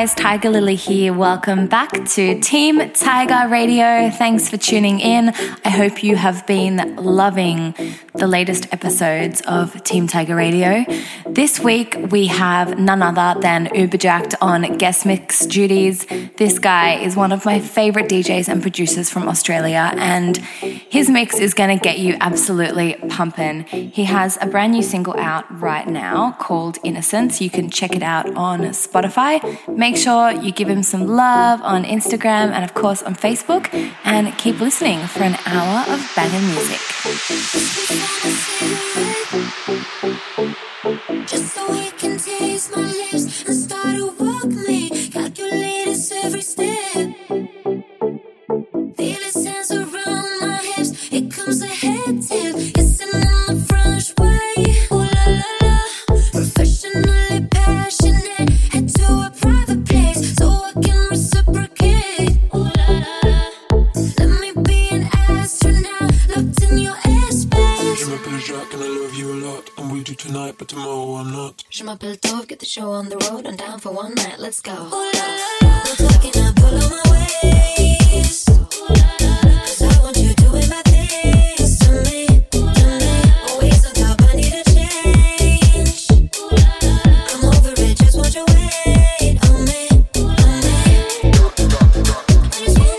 guys, Tiger Lily here. Welcome back to Team Tiger Radio. Thanks for tuning in. I hope you have been loving the latest episodes of Team Tiger Radio. This week we have none other than Uberjacked on guest mix duties. This guy is one of my favorite DJs and producers from Australia, and his mix is going to get you absolutely pumping. He has a brand new single out right now called Innocence. You can check it out on Spotify. Make sure you give him some love on Instagram and of course on Facebook, and keep listening for an hour of banger music. Just so you can taste my lips and start to walk me, calculate it's every step. Feel a sense around my hips, it comes a head tip. It's in a fresh way, ooh la la la. Professionally passionate, head to a private place so I can reciprocate, ooh la la la. Let me be an astronaut, locked in your airspace. You're my pleasure, can I love you a lot? Tonight, but tomorrow I'm not. Je m'appelle Tove, get the show on the road. I'm down for one night, let's go. Ooh la la la, we're talking, I pull on my waist. Ooh la la la, 'cause I want you doing my things to me, always on top, I need a change. Ooh la la la, I'm over it, just want your weight on me, on me. I just want you on me.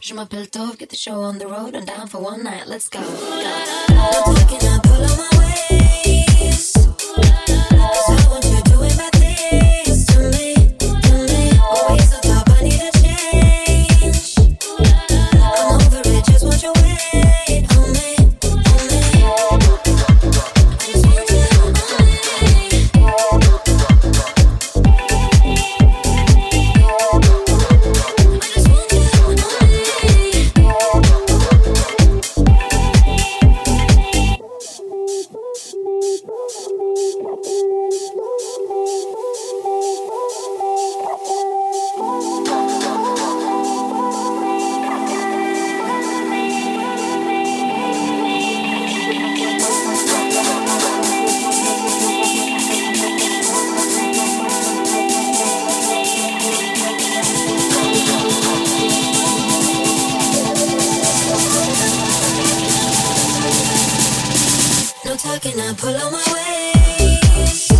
Je m'appelle Tove, get the show on the road, I'm down for one night, let's go. I'm talking, I pull on my waist.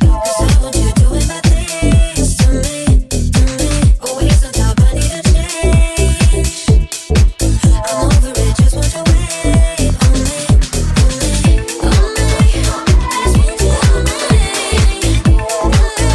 Cause I want you doing my things to me, to me. Always on top, I need a change. I'm over it, just want your weight on me, on me. I just want you on me. I just want you on me. No talking, I pull on my waist. 'Cause I want you doing my things to me, to me. Always on top, I need a change. I'm over it, just want your weight on me, on me, on me. I just want you on me, on me, on me. What you want, say it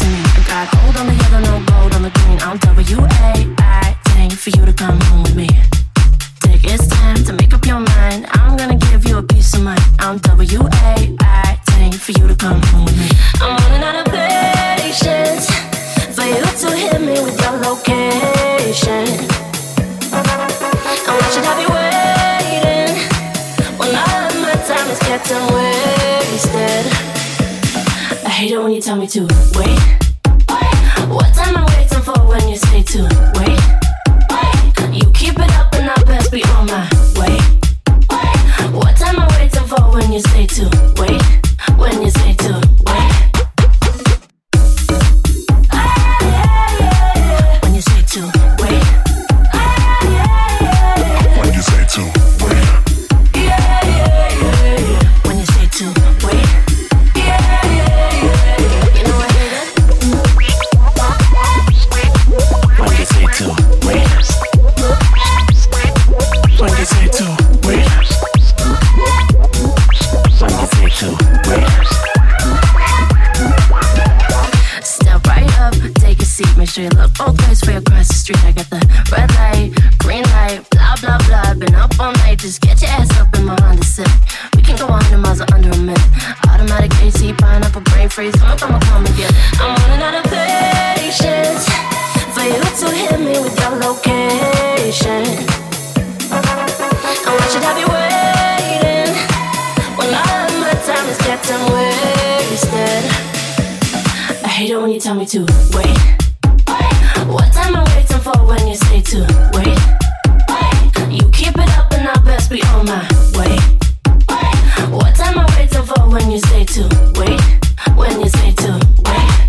to me. I got gold on the yellow, no gold on the green. I'm WAI, thing for you to come home with me. Take its time to make up your mind. I'm gonna give you a piece of mind. I'm WAI, thing for you to come home with me. I'm running out of patience for you to hit me with your location. And why should I be waiting when all of my time is getting wasted? I hate it when you tell me to wait. What time am I waiting for when you say to wait? You keep it up and I'll best be on my way. What time am I waiting for when you say to wait? When you say to wait. When you say to wait. When you say to wait. When you say to wait. You know what, baby? When you say to wait. When you say to wait. When you say to wait. Step right up, take a seat, make sure you look both ways for your cross the street. street, I got the red light, green light, blah, blah, blah. Been up all night, just get your ass up in my Honda Civic. We can go 100 miles or under a minute. Automatic AC, pineapple, brain freeze. I'm up, I'ma come and get it. I'm running out of patience for you to hit me with your location. And why should I be waiting when all of my time is getting wasted? I hate it when you tell me to wait. What time I'm waiting for when you say to wait? You keep it up and I'll best be on my way. What time I'm waiting for when you say to wait? When you say to wait?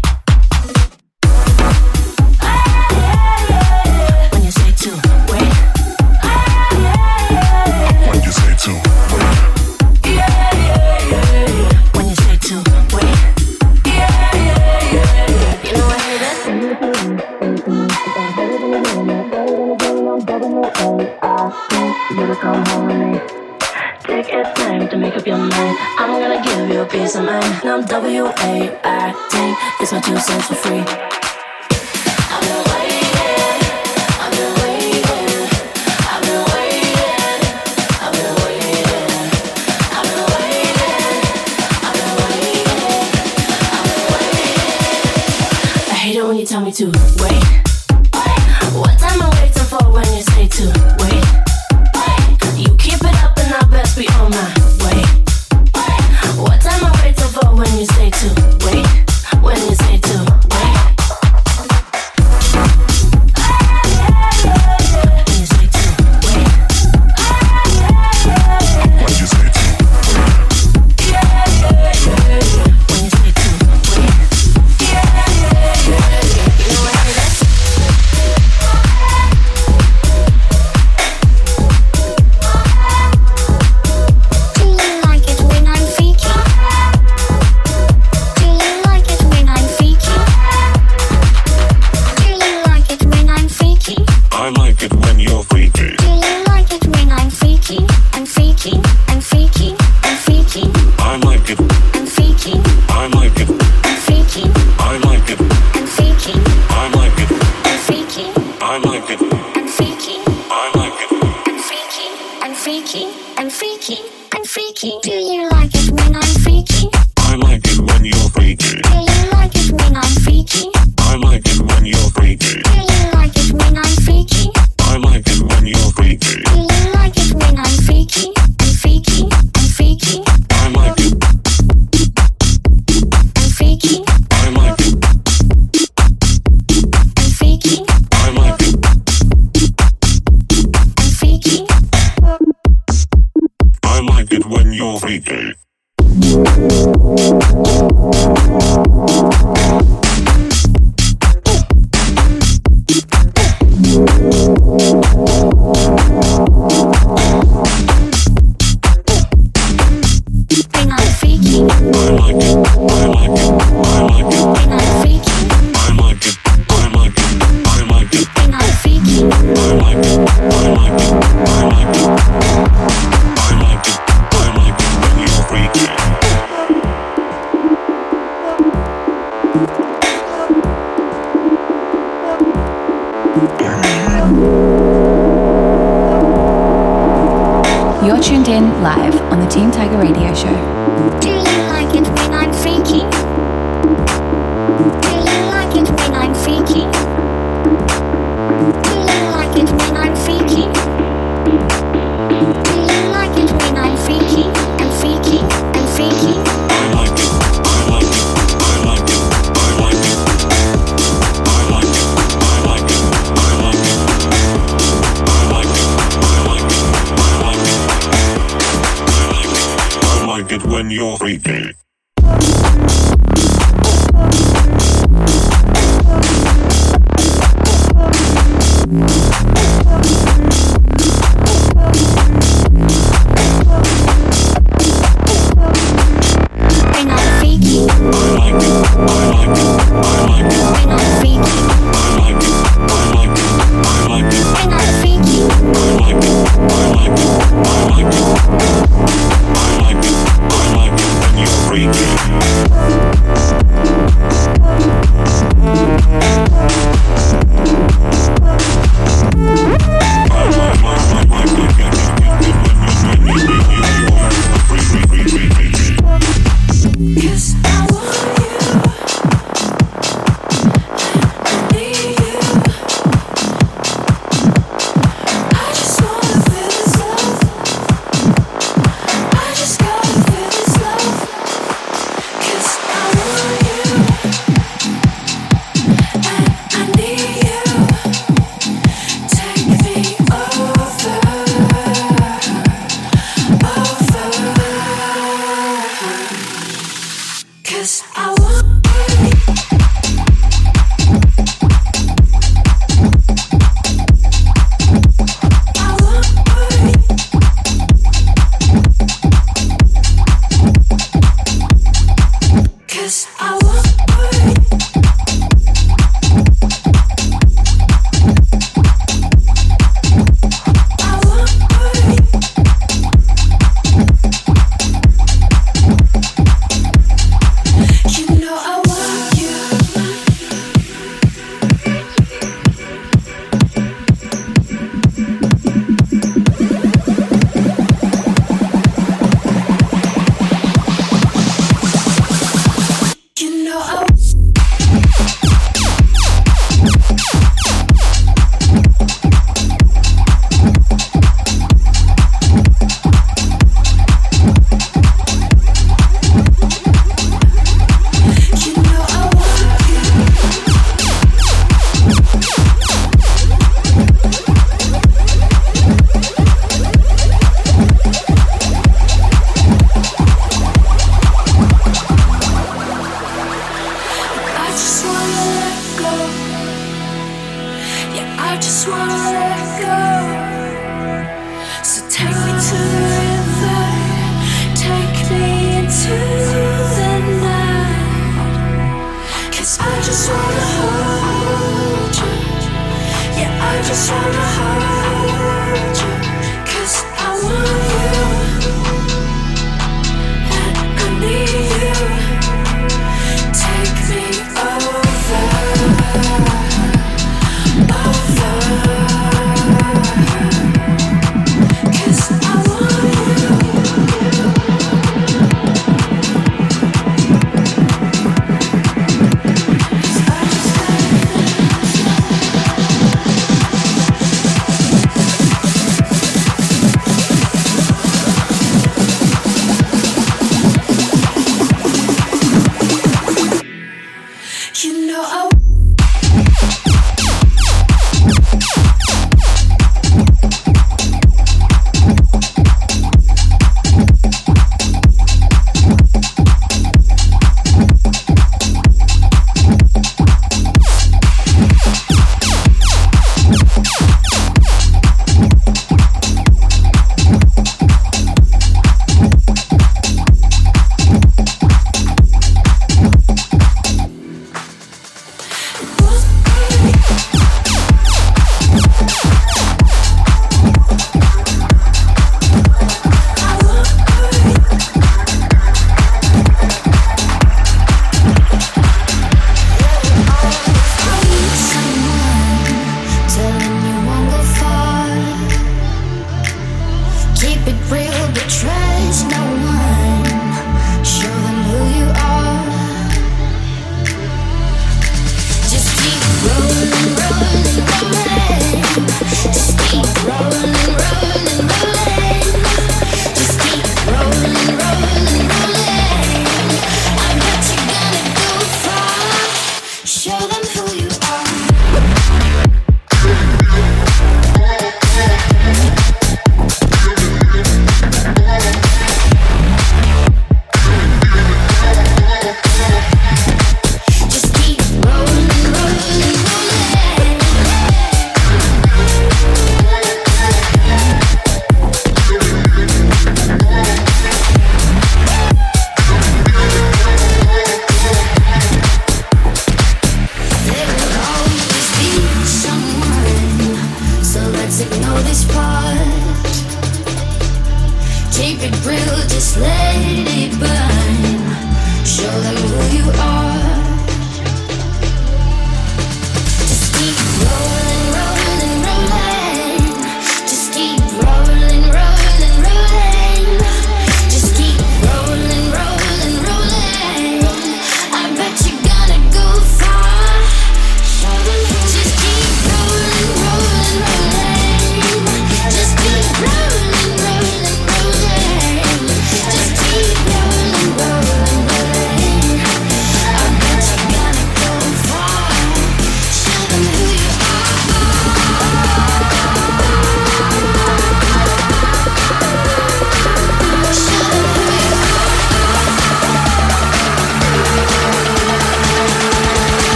Peace of mind, now I'm W-A-I-T. It's my 2 cents for free. I've been waiting. I hate it when you tell me to wait. What time I'm waiting for when you say to wait? You keep it up and I'll best be on my way. What time I wait to vote when you say to wait? When you say to wait? You're tuned in live on the Team Tiger Radio Show. Do you like it when I'm freaky? Do you like it when I'm freaky? Do you like it when I'm freaky? Do you like it when I'm freaky? I'm freaky, I'm freaky. I like it, I like it, I like it, I like it. I like it, I like it, I like it. I like it, I like it, I like it. I like it when you're freaky.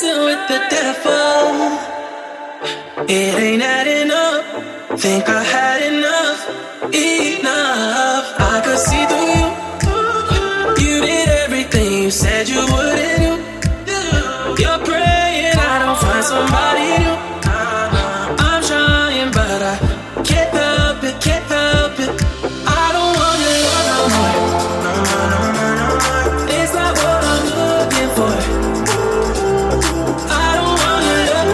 dancing with the devil. It ain't adding up. Think I had enough. Enough. I could see through you. You did everything you said you wouldn't do. You're praying I don't find somebody new. I'm trying but I can't help it, can't help it. I don't want it all. It's not what I'm looking for. I don't want it all.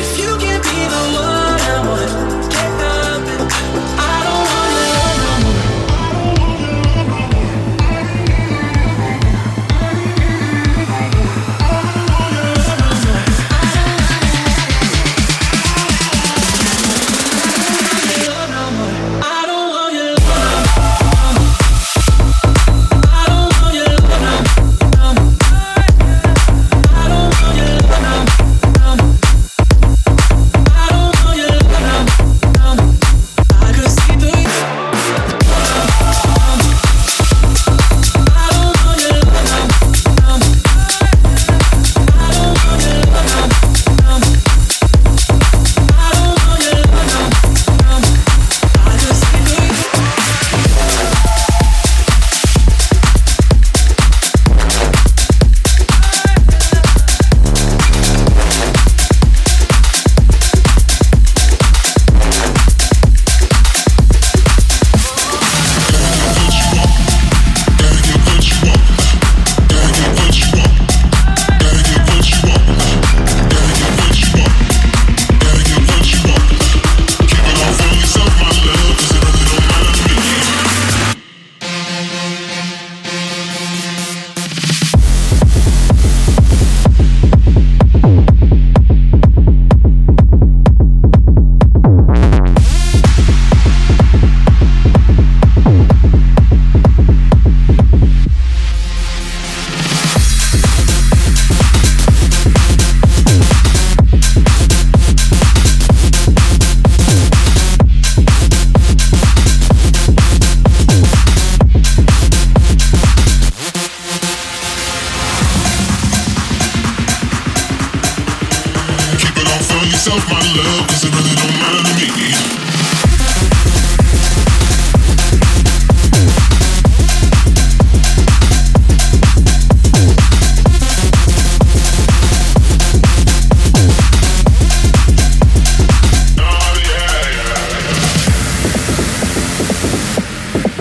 If you can be the one I want, can't help it. I don't want it all no more. I don't want your love no more. I don't want your love no more. I don't want your love no more. I don't want your love no more. I could see through you. I don't want your love no more. I don't want your love no more. I don't want your love no more. I could see through you. Keep it all for yourself, my love, 'cause it really don't matter to me. Oh, yeah.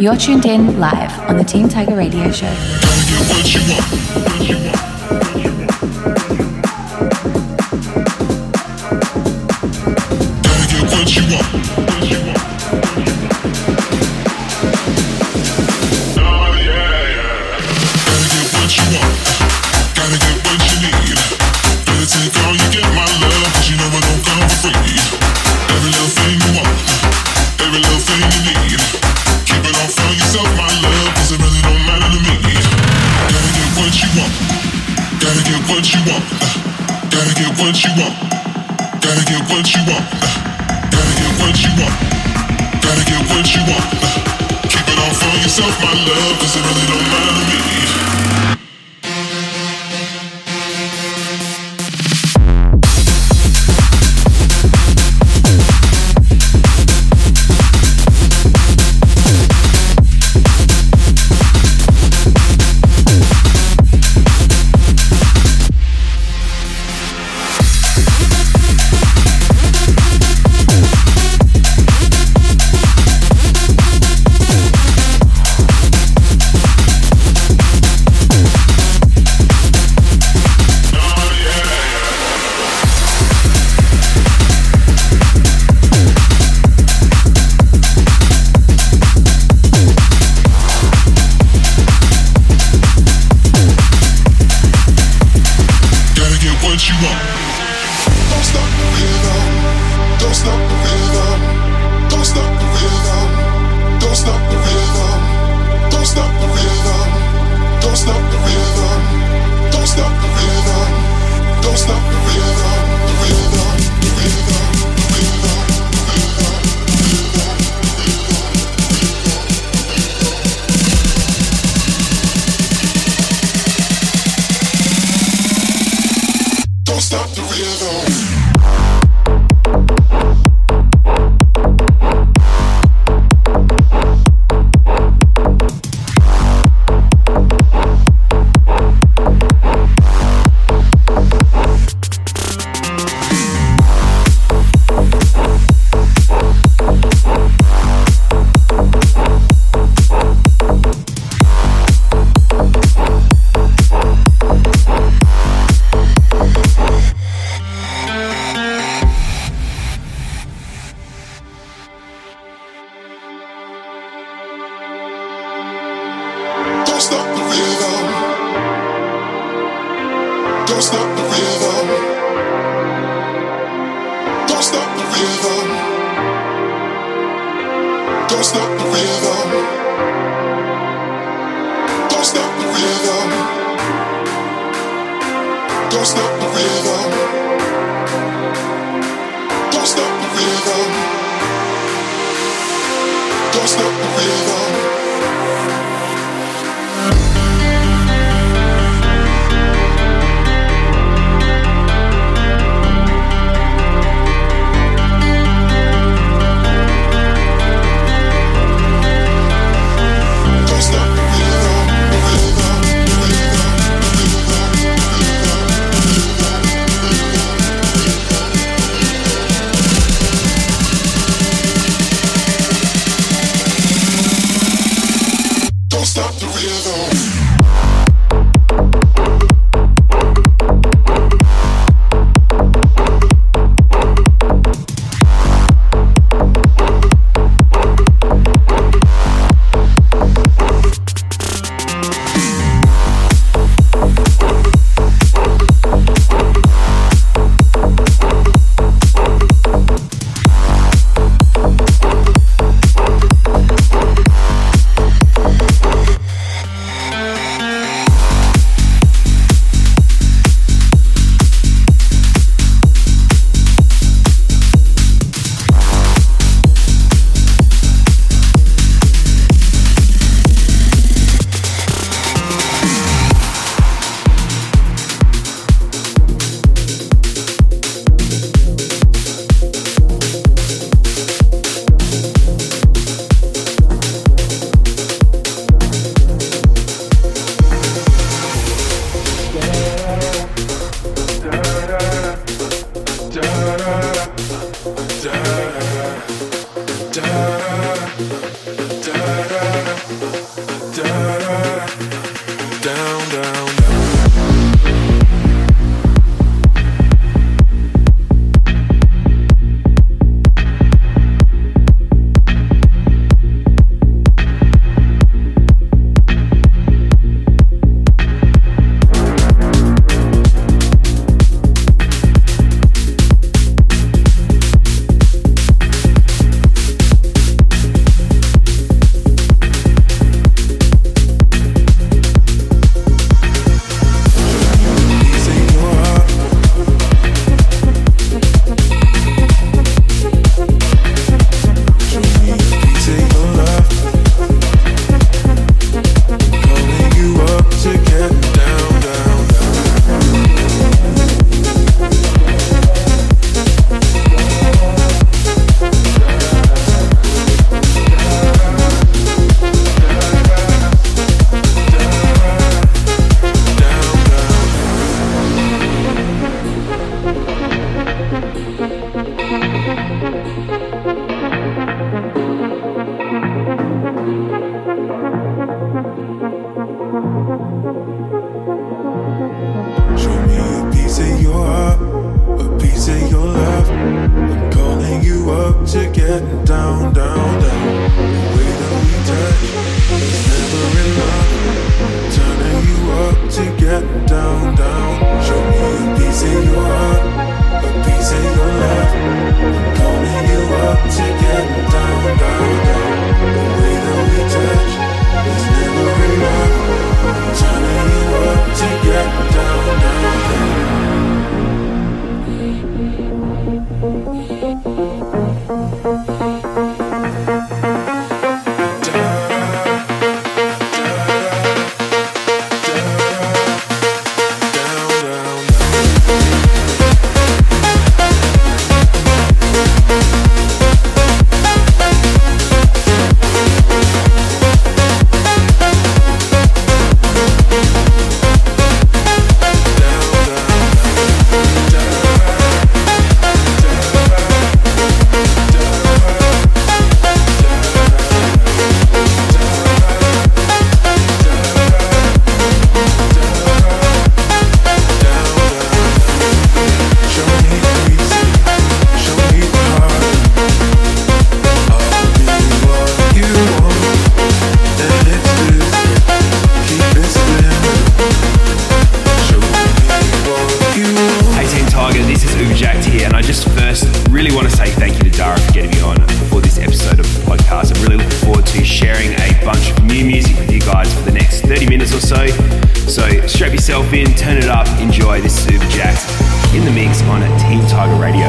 You're tuned in live on the Team Tiger Radio Show. Gotta get what you want, what you want, what you want, what you want. Gotta get what you want, what you want, what you want. Oh, yeah. Gotta get what you want, gotta get what you need. Gotta take all you get, my love, 'cause you know I don't come for free. Every little thing you want, every little thing you need. Keep it all for yourself, my love, 'cause it really don't matter to me. Gotta get what you want, gotta get what you want, gotta get what you want, gotta get what you want, gotta get what you want, gotta get what you want. Keep it all for yourself, my love, 'cause it really don't matter to me. vibes for the next 30 minutes or so. So strap yourself in, turn it up, enjoy. This is Uberjacked in the mix on Team Tiger Radio.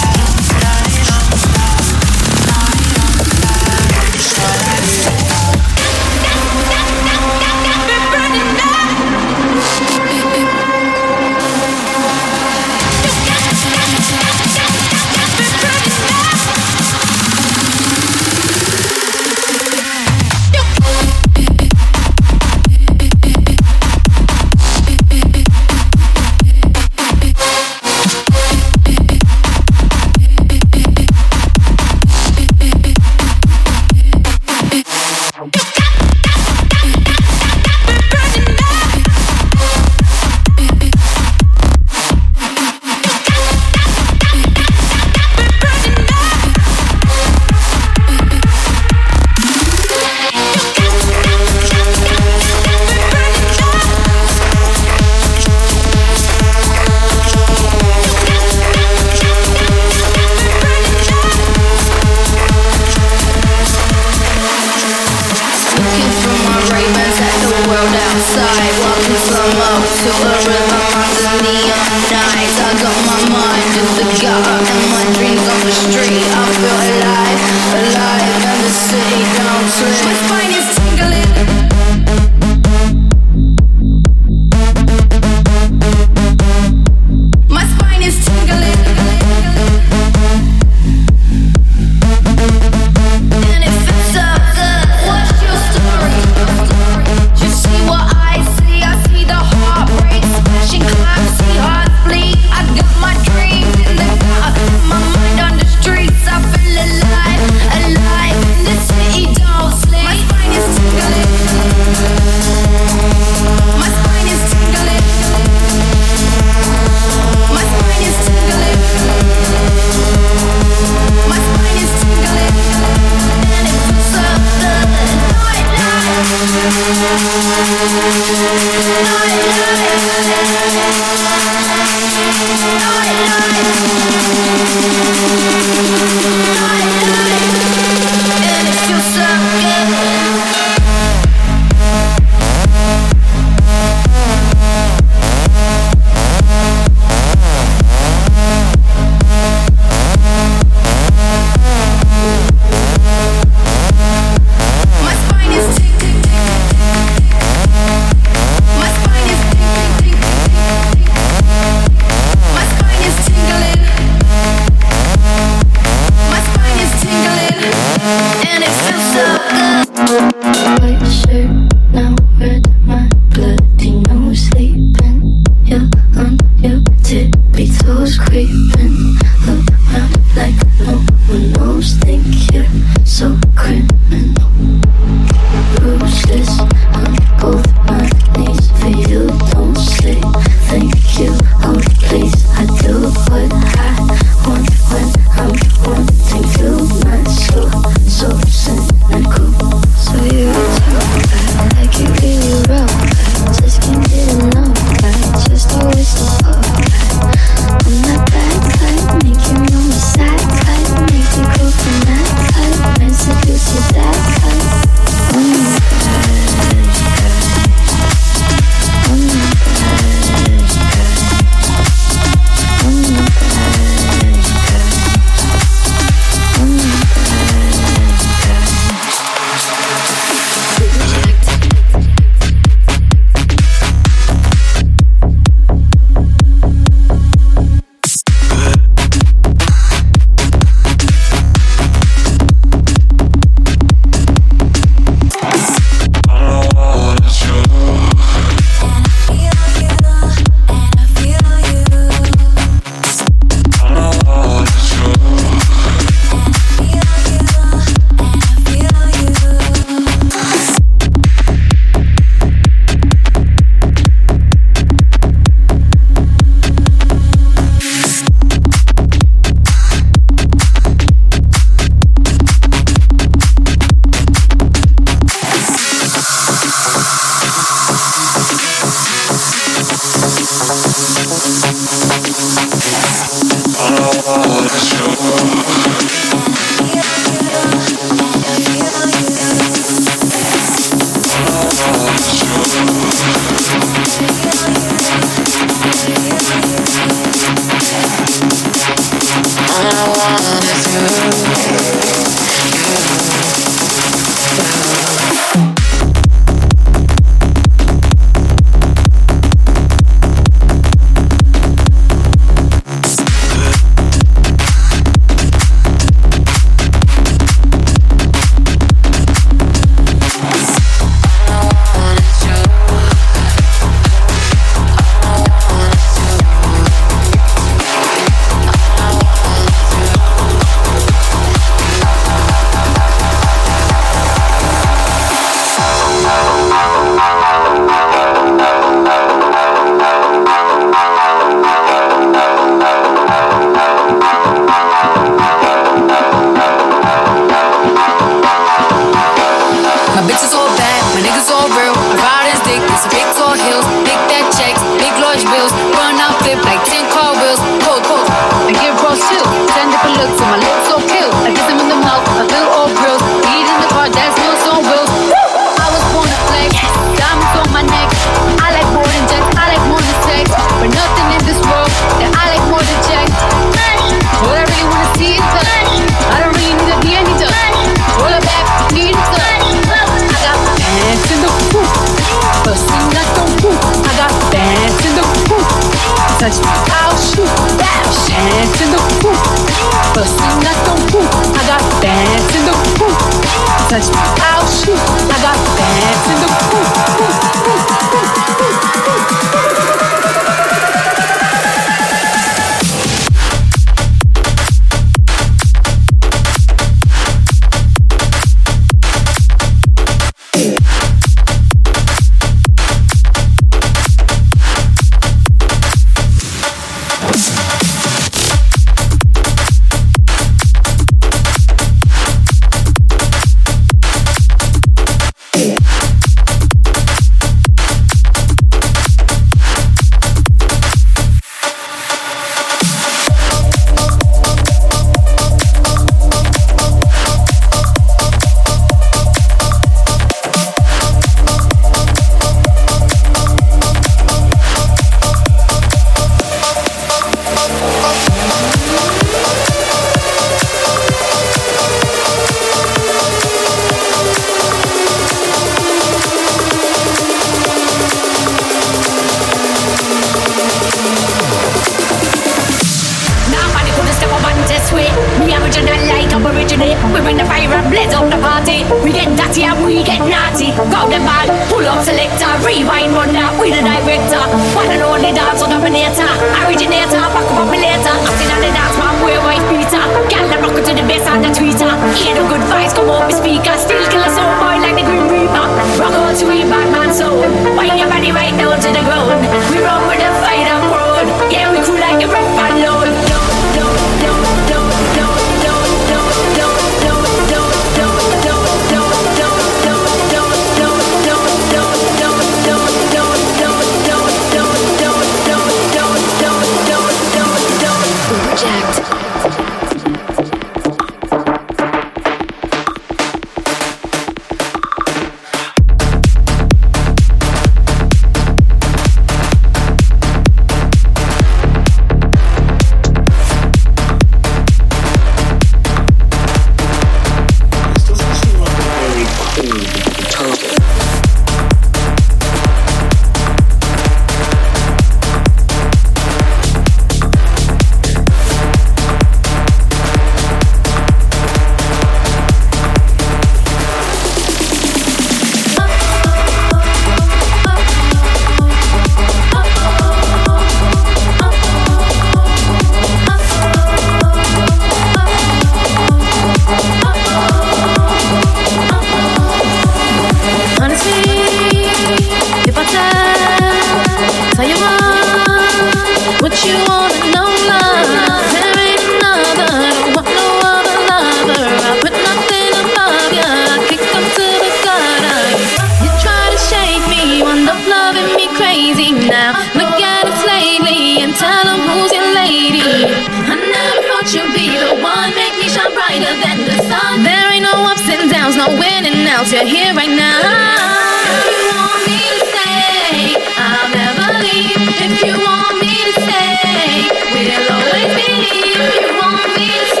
If you want me to stay, we'll always be. If you want me to stay.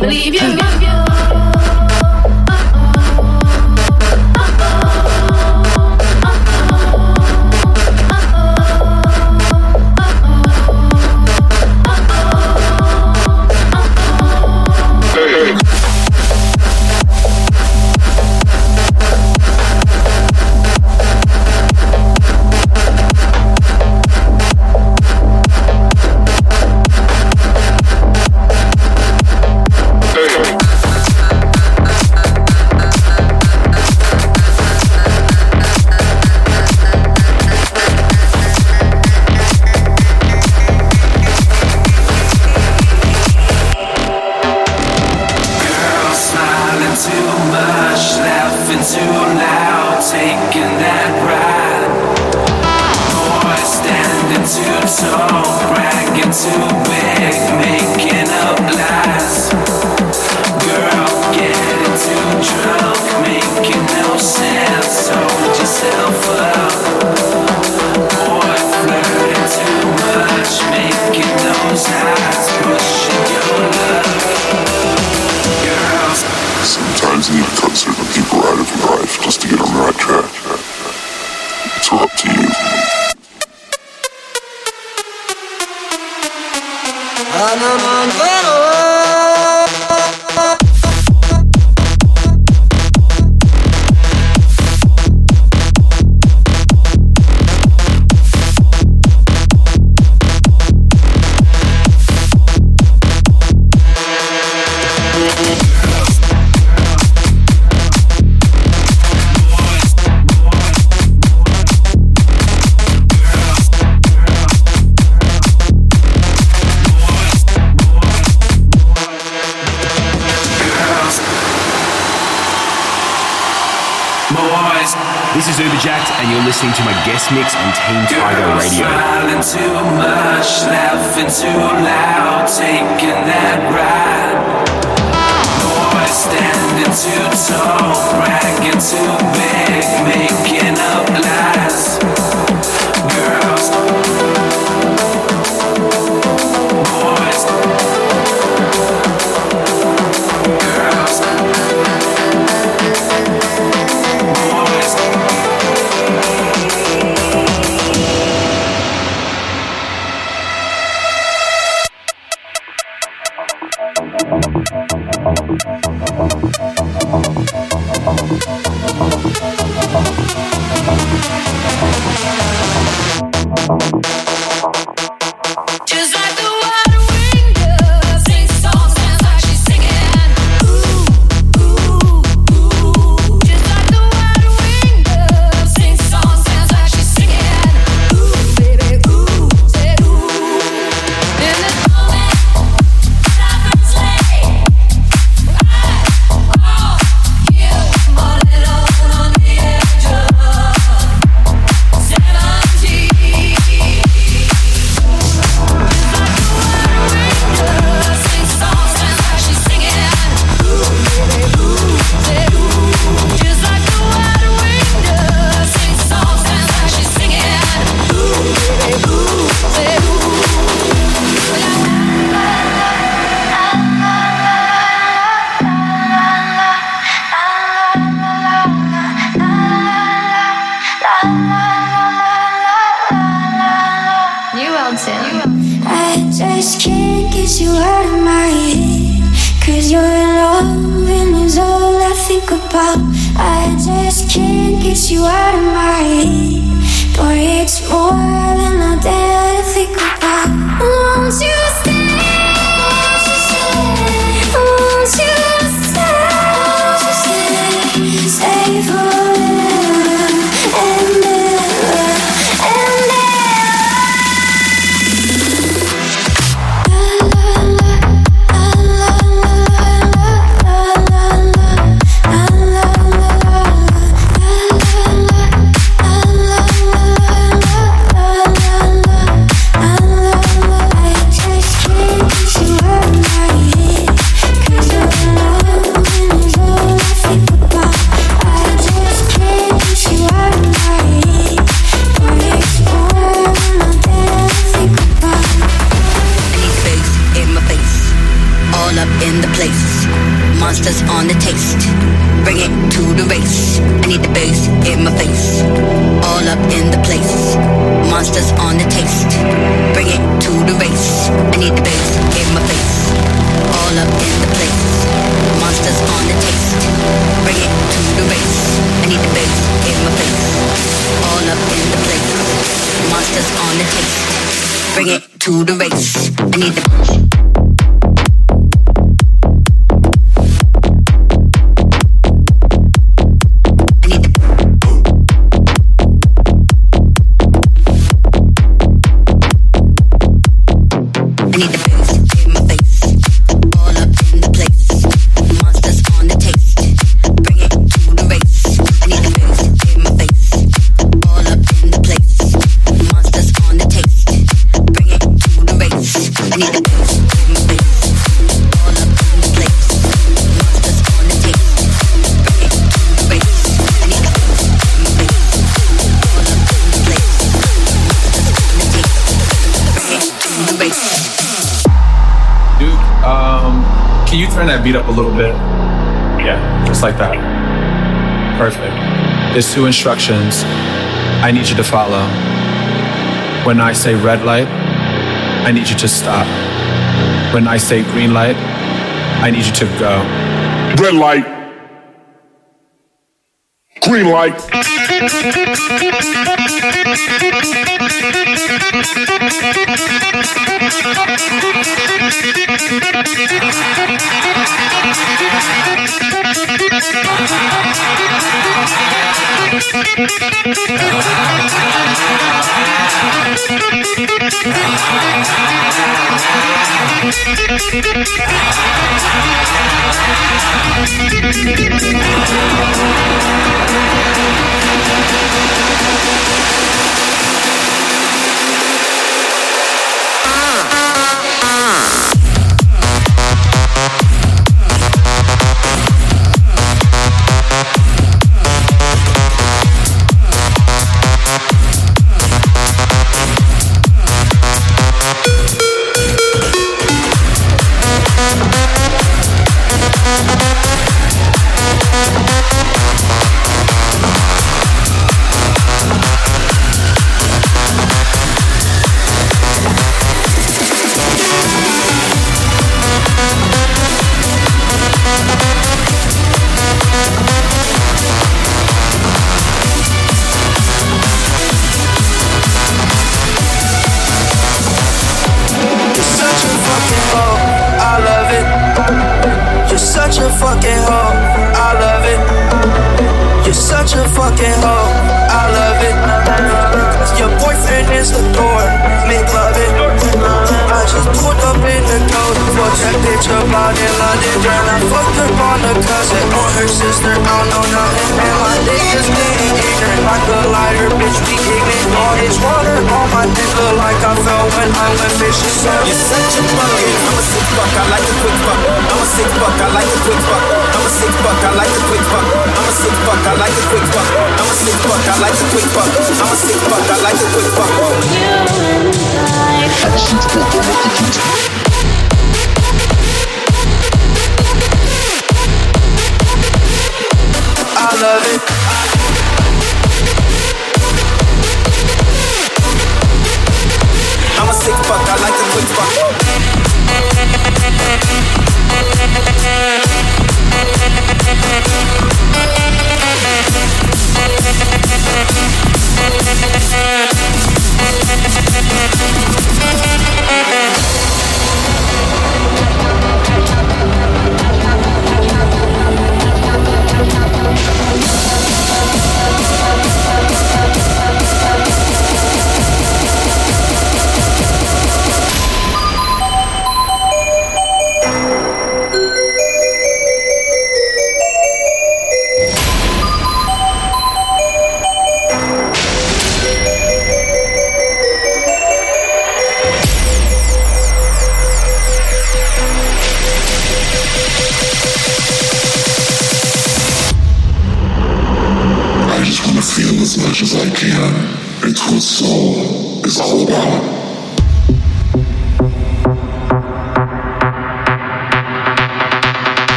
never leave you. This is Uberjacked, and you're listening to my guest mix on Team Tiger Radio. Smiling too much, laughing too loud, taking that ride. Boy, standing too tall, bragging too big, making up lies. Girls, boys, monsters on the taste. Bring it to the race. I need the bass in my face. All up in the place. Monsters on the taste. Bring it to the race. I need the bass in my face. All up in the place. Monsters on the taste. Bring it to the race. I need the bass in my face. All up in the place. Monsters on the taste. Bring it to the race. I need the... beat up a little bit. Yeah, just like that. Perfect. There's two instructions I need you to follow. When I say red light, I need you to stop. When I say green light, I need you to go. Red light. Green light.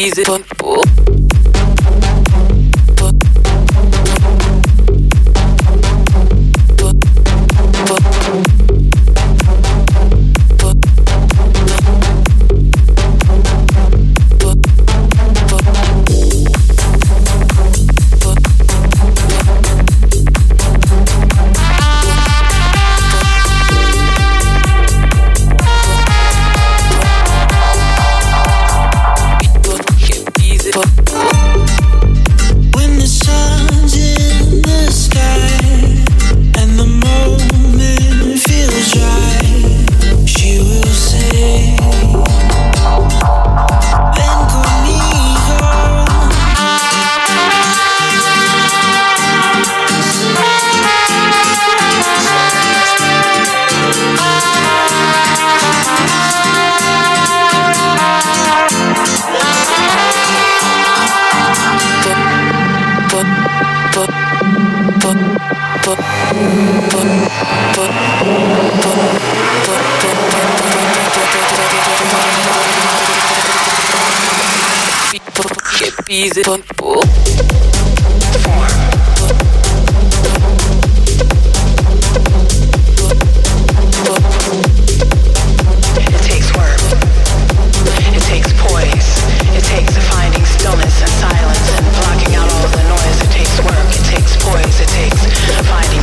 easy people. Finding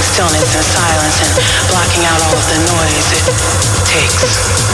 stillness and silence and blocking out all of the noise it takes.